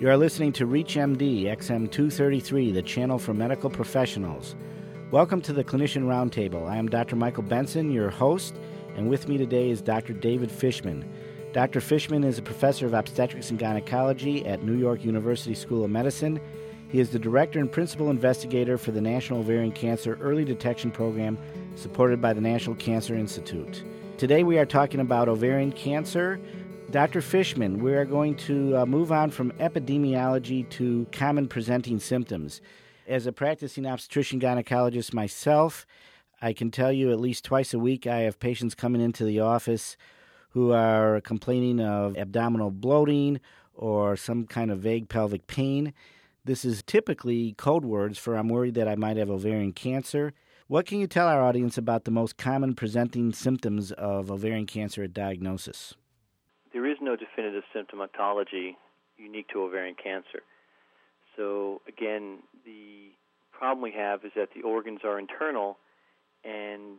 You are listening to ReachMD XM233, the channel for medical professionals. Welcome to the Clinician Roundtable. I am Dr. Michael Benson, your host, and with me today is Dr. David Fishman. Dr. Fishman is a professor of obstetrics and gynecology at New York University School of Medicine. He is the director and principal investigator for the National Ovarian Cancer Early Detection Program, supported by the National Cancer Institute. Today we are talking about ovarian cancer. Dr. Fishman, we are going to move on from epidemiology to common presenting symptoms. As a practicing obstetrician-gynecologist myself, I can tell you at least twice a week I have patients coming into the office who are complaining of abdominal bloating or some kind of vague pelvic pain. This is typically code words for I'm worried that I might have ovarian cancer. What can you tell our audience about the most common presenting symptoms of ovarian cancer at diagnosis? There is no definitive symptomatology unique to ovarian cancer. So, again, the problem we have is that the organs are internal, and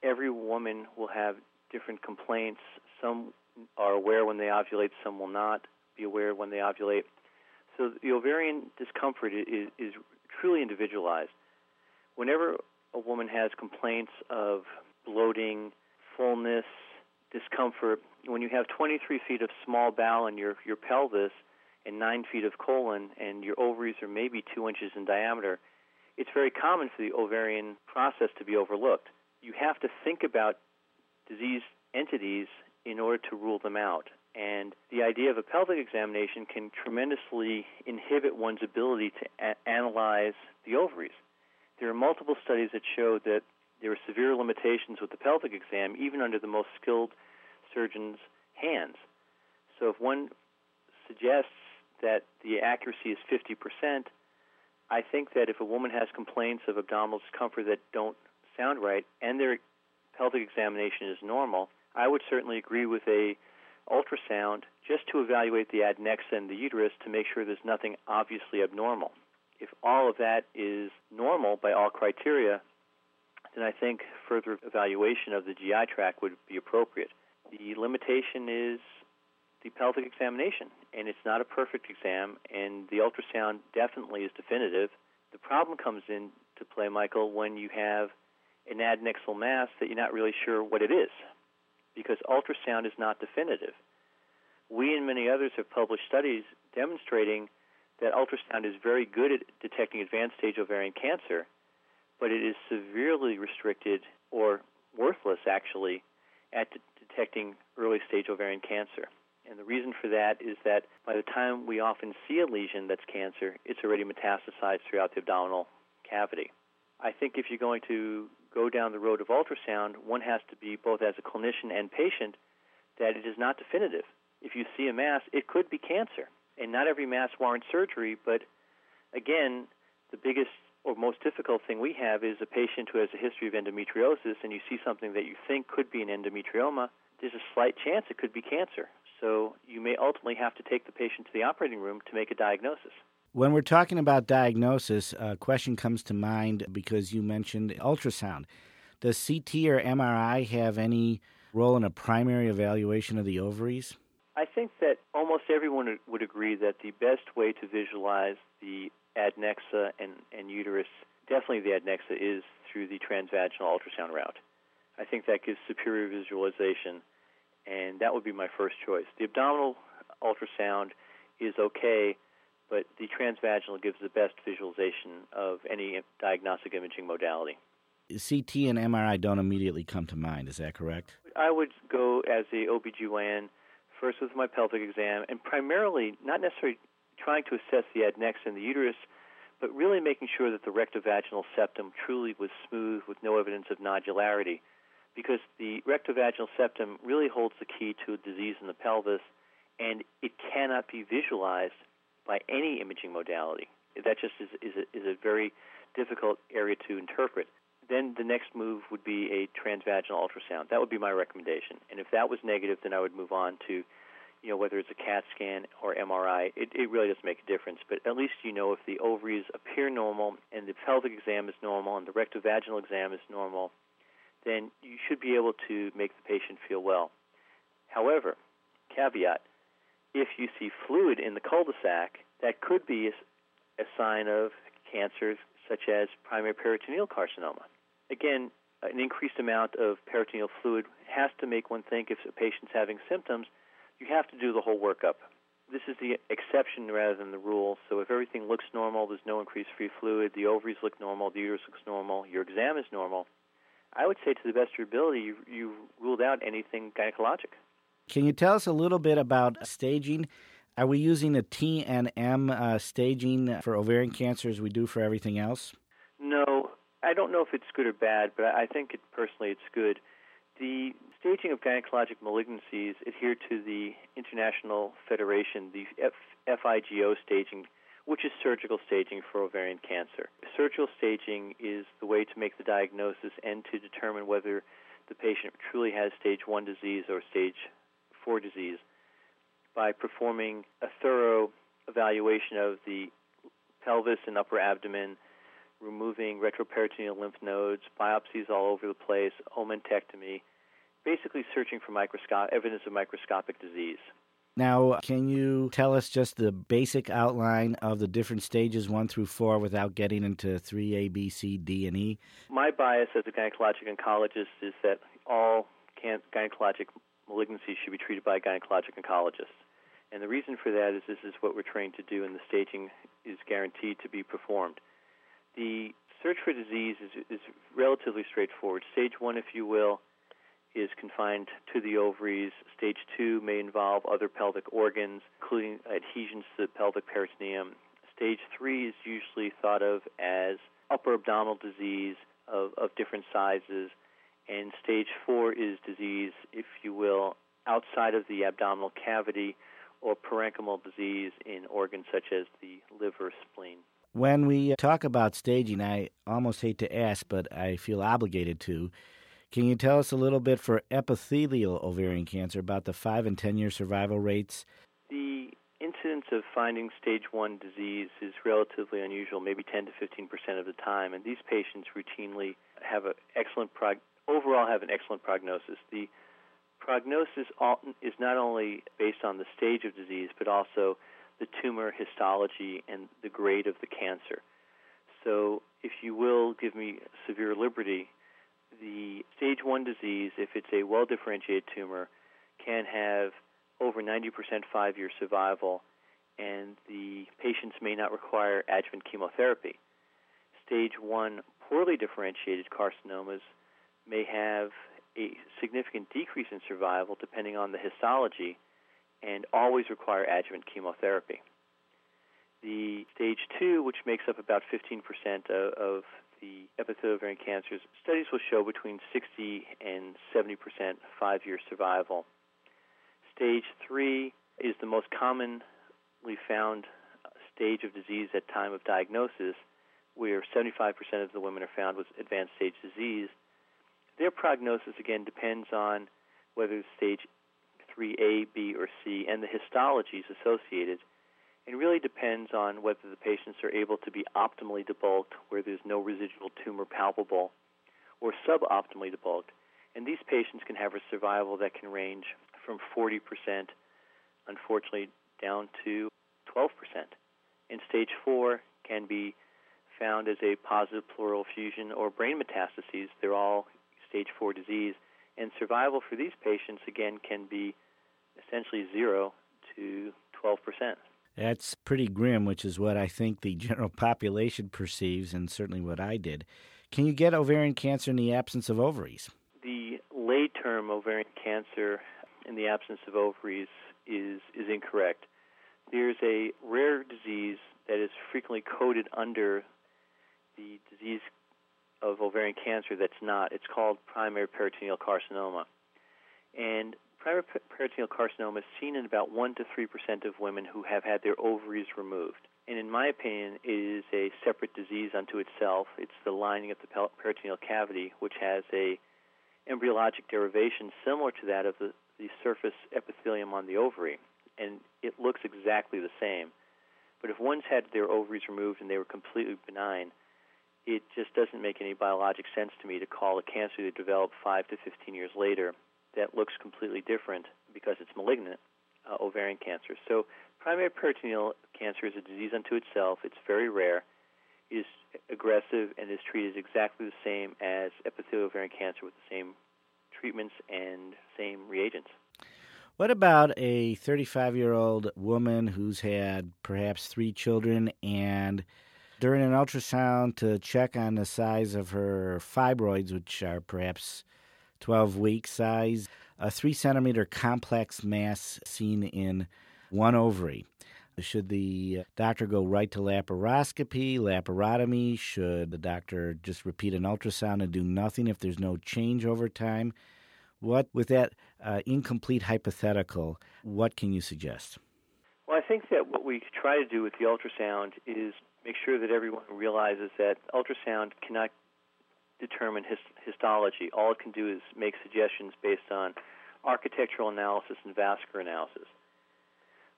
every woman will have different complaints. Some are aware when they ovulate, some will not be aware when they ovulate. So the ovarian discomfort is truly individualized. Whenever a woman has complaints of bloating, fullness, discomfort, when you have 23 feet of small bowel in your pelvis and 9 feet of colon and your ovaries are maybe 2 inches in diameter, it's very common for the ovarian process to be overlooked. You have to think about disease entities in order to rule them out. And the idea of a pelvic examination can tremendously inhibit one's ability to analyze the ovaries. There are multiple studies that show that there are severe limitations with the pelvic exam, even under the most skilled surgeon's hands. So if one suggests that the accuracy is 50%, I think that if a woman has complaints of abdominal discomfort that don't sound right and their pelvic examination is normal, I would certainly agree with a ultrasound just to evaluate the adnexa and the uterus to make sure there's nothing obviously abnormal. If all of that is normal by all criteria, then I think further evaluation of the GI tract would be appropriate. The limitation is the pelvic examination, and it's not a perfect exam, and the ultrasound definitely is definitive. The problem comes into play, Michael, when you have an adnexal mass that you're not really sure what it is, because ultrasound is not definitive. We and many others have published studies demonstrating that ultrasound is very good at detecting advanced stage ovarian cancer, but it is severely restricted or worthless, actually, at detecting early-stage ovarian cancer. And the reason for that is that by the time we often see a lesion that's cancer, it's already metastasized throughout the abdominal cavity. I think if you're going to go down the road of ultrasound, one has to be, both as a clinician and patient, that it is not definitive. If you see a mass, it could be cancer. And not every mass warrants surgery, but again, the biggest or most difficult thing we have is a patient who has a history of endometriosis and you see something that you think could be an endometrioma, there's a slight chance it could be cancer. So you may ultimately have to take the patient to the operating room to make a diagnosis. When we're talking about diagnosis, a question comes to mind because you mentioned ultrasound. Does CT or MRI have any role in a primary evaluation of the ovaries? I think that almost everyone would agree that the best way to visualize the adnexa and uterus, definitely the adnexa, is through the transvaginal ultrasound route. I think that gives superior visualization, and that would be my first choice. The abdominal ultrasound is okay, but the transvaginal gives the best visualization of any diagnostic imaging modality. CT and MRI don't immediately come to mind, is that correct? I would go as the OBGYN first with my pelvic exam, and primarily not necessarily trying to assess the adnexa and the uterus, but really making sure that the rectovaginal septum truly was smooth with no evidence of nodularity, because the rectovaginal septum really holds the key to a disease in the pelvis, and it cannot be visualized by any imaging modality. That just is a very difficult area to interpret. Then the next move would be a transvaginal ultrasound. That would be my recommendation. And if that was negative, then I would move on to, you know, whether it's a CAT scan or MRI. It really doesn't make a difference. But at least you know if the ovaries appear normal and the pelvic exam is normal and the rectovaginal exam is normal, then you should be able to make the patient feel well. However, caveat, if you see fluid in the cul-de-sac, that could be a sign of cancers such as primary peritoneal carcinoma. Again, an increased amount of peritoneal fluid has to make one think if a patient's having symptoms, you have to do the whole workup. This is the exception rather than the rule. So if everything looks normal, there's no increased free fluid, the ovaries look normal, the uterus looks normal, your exam is normal, I would say to the best of your ability, you ruled out anything gynecologic. Can you tell us a little bit about staging? Are we using a T&M staging for ovarian cancer as we do for everything else? No. I don't know if it's good or bad, but I think personally it's good. The staging of gynecologic malignancies adhere to the International Federation, the FIGO staging, which is surgical staging for ovarian cancer. Surgical staging is the way to make the diagnosis and to determine whether the patient truly has stage 1 disease or stage 4 disease by performing a thorough evaluation of the pelvis and upper abdomen, removing retroperitoneal lymph nodes, biopsies all over the place, omentectomy, basically searching for evidence of microscopic disease. Now, can you tell us just the basic outline of the different stages 1 through 4 without getting into 3A, B, C, D, and E? My bias as a gynecologic oncologist is that all gynecologic malignancies should be treated by a gynecologic oncologist. And the reason for that is this is what we're trained to do, and the staging is guaranteed to be performed. The search for disease is relatively straightforward. Stage 1, if you will, is confined to the ovaries. Stage 2 may involve other pelvic organs, including adhesions to the pelvic peritoneum. Stage 3 is usually thought of as upper abdominal disease of different sizes. And stage 4 is disease, if you will, outside of the abdominal cavity or parenchymal disease in organs such as the liver, spleen. When we talk about staging, I almost hate to ask, but I feel obligated to. Can you tell us a little bit for epithelial ovarian cancer about the 5 and 10-year survival rates? The incidence of finding stage 1 disease is relatively unusual, maybe 10 to 15% of the time, and these patients routinely have an excellent prognosis. The prognosis is not only based on the stage of disease, but also the tumor histology and the grade of the cancer. So if you will give me severe liberty, the stage 1 disease, if it's a well-differentiated tumor, can have over 90% 5-year survival, and the patients may not require adjuvant chemotherapy. Stage 1 poorly differentiated carcinomas may have a significant decrease in survival depending on the histology, and always require adjuvant chemotherapy. The stage 2, which makes up about 15% of the epithelial ovarian cancers, studies will show between 60 and 70% 5-year survival. Stage 3 is the most commonly found stage of disease at time of diagnosis, where 75% of the women are found with advanced stage disease. Their prognosis, again, depends on whether stage 3A, B, or C, and the histologies associated, and really depends on whether the patients are able to be optimally debulked, where there's no residual tumor palpable, or suboptimally debulked. And these patients can have a survival that can range from 40%, unfortunately, down to 12%. And stage 4 can be found as a positive pleural effusion or brain metastases. They're all stage 4 disease. And survival for these patients, again, can be essentially 0 to 12%. That's pretty grim, which is what I think the general population perceives, and certainly what I did. Can you get ovarian cancer in the absence of ovaries? The late-term ovarian cancer in the absence of ovaries is incorrect. There's a rare disease that is frequently coded under the disease of ovarian cancer that's not. It's called primary peritoneal carcinoma. And primary peritoneal carcinoma is seen in about 1 to 3% of women who have had their ovaries removed. And in my opinion, it is a separate disease unto itself. It's the lining of the peritoneal cavity, which has a embryologic derivation similar to that of the surface epithelium on the ovary. And it looks exactly the same. But if one's had their ovaries removed and they were completely benign, it just doesn't make any biologic sense to me to call a cancer that developed 5 to 15 years later that looks completely different because it's malignant ovarian cancer. So primary peritoneal cancer is a disease unto itself. It's very rare. It is aggressive and is treated exactly the same as epithelial ovarian cancer with the same treatments and same reagents. What about a 35-year-old woman who's had perhaps 3 children and during an ultrasound to check on the size of her fibroids, which are perhaps 12-week size, a 3-centimeter complex mass seen in one ovary? Should the doctor go right to laparoscopy, laparotomy? Should the doctor just repeat an ultrasound and do nothing if there's no change over time? What, with that incomplete hypothetical, what can you suggest? Well, I think that what we try to do with the ultrasound is make sure that everyone realizes that ultrasound cannot determine histology. All it can do is make suggestions based on architectural analysis and vascular analysis.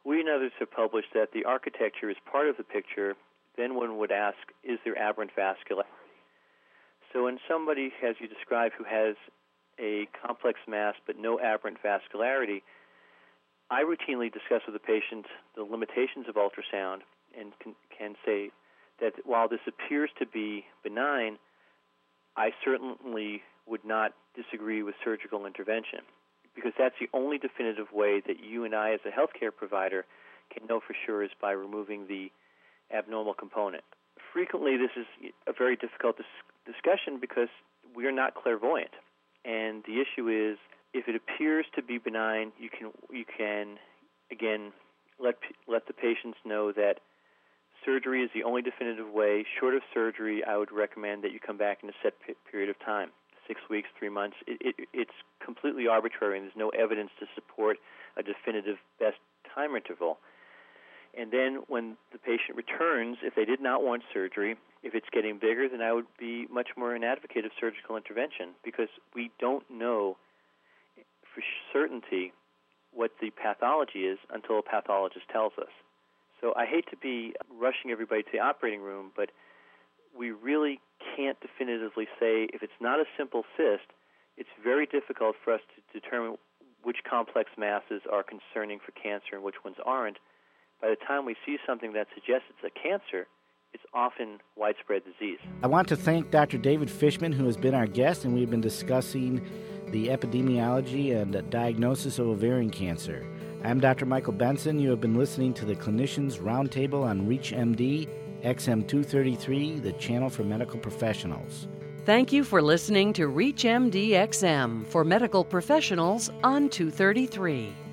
We and others have published that the architecture is part of the picture. Then one would ask, is there aberrant vascularity? So when somebody, as you described, who has a complex mass but no aberrant vascularity, I routinely discuss with the patient the limitations of ultrasound and can say that while this appears to be benign, I certainly would not disagree with surgical intervention, because that's the only definitive way that you and I as a healthcare provider can know for sure is by removing the abnormal component. Frequently, this is a very difficult discussion because we are not clairvoyant. And the issue is, if it appears to be benign, you can again, let the patients know that surgery is the only definitive way. Short of surgery, I would recommend that you come back in a set period of time, 6 weeks, 3 months. It's completely arbitrary, and there's no evidence to support a definitive best time interval. And then when the patient returns, if they did not want surgery, if it's getting bigger, then I would be much more an advocate of surgical intervention, because we don't know for certainty what the pathology is until a pathologist tells us. So I hate to be rushing everybody to the operating room, but we really can't definitively say if it's not a simple cyst. It's very difficult for us to determine which complex masses are concerning for cancer and which ones aren't. By the time we see something that suggests it's a cancer, it's often widespread disease. I want to thank Dr. David Fishman, who has been our guest, and we've been discussing the epidemiology and diagnosis of ovarian cancer. I'm Dr. Michael Benson. You have been listening to the Clinicians Roundtable on ReachMD, XM233, the channel for medical professionals. Thank you for listening to ReachMD XM for medical professionals on 233.